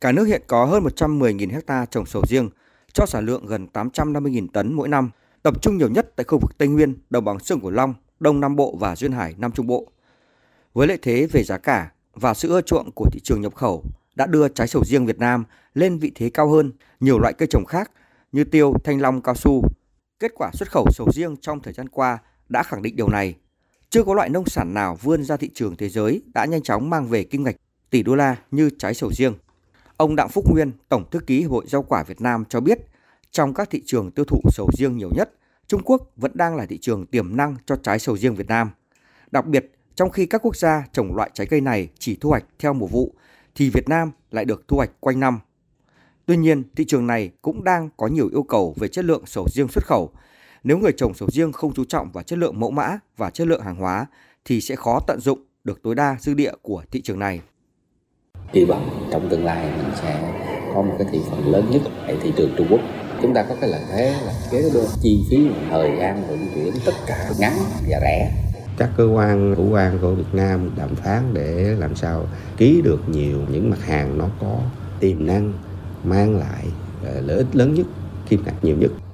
Cả nước hiện có hơn 110.000 hectare trồng sầu riêng, cho sản lượng gần 850.000 tấn mỗi năm, tập trung nhiều nhất tại khu vực Tây Nguyên, Đồng bằng Sông Cửu Long, Đông Nam Bộ và Duyên Hải Nam Trung Bộ. Với lợi thế về giá cả và sự ưa chuộng của thị trường nhập khẩu đã đưa trái sầu riêng Việt Nam lên vị thế cao hơn nhiều loại cây trồng khác như tiêu, thanh long, cao su. Kết quả xuất khẩu sầu riêng trong thời gian qua đã khẳng định điều này. Chưa có loại nông sản nào vươn ra thị trường thế giới đã nhanh chóng mang về kim ngạch tỷ đô la như trái sầu riêng. Ông Đặng Phúc Nguyên, Tổng Thư ký Hội Rau quả Việt Nam cho biết, trong các thị trường tiêu thụ sầu riêng nhiều nhất, Trung Quốc vẫn đang là thị trường tiềm năng cho trái sầu riêng Việt Nam. Đặc biệt, trong khi các quốc gia trồng loại trái cây này chỉ thu hoạch theo mùa vụ, thì Việt Nam lại được thu hoạch quanh năm. Tuy nhiên, thị trường này cũng đang có nhiều yêu cầu về chất lượng sầu riêng xuất khẩu. Nếu người trồng sầu riêng không chú trọng vào chất lượng mẫu mã và chất lượng hàng hóa, thì sẽ khó tận dụng được tối đa dư địa của thị trường này. Kỳ vọng trong tương lai mình sẽ có một cái thị phần lớn nhất tại thị trường Trung Quốc. Chúng ta có cái lợi thế là cái chi phí thời gian vận chuyển tất cả ngắn và rẻ. Các cơ quan hữu quan của Việt Nam đàm phán để làm sao ký được nhiều những mặt hàng nó có tiềm năng mang lại lợi ích lớn nhất, kim ngạch nhiều nhất.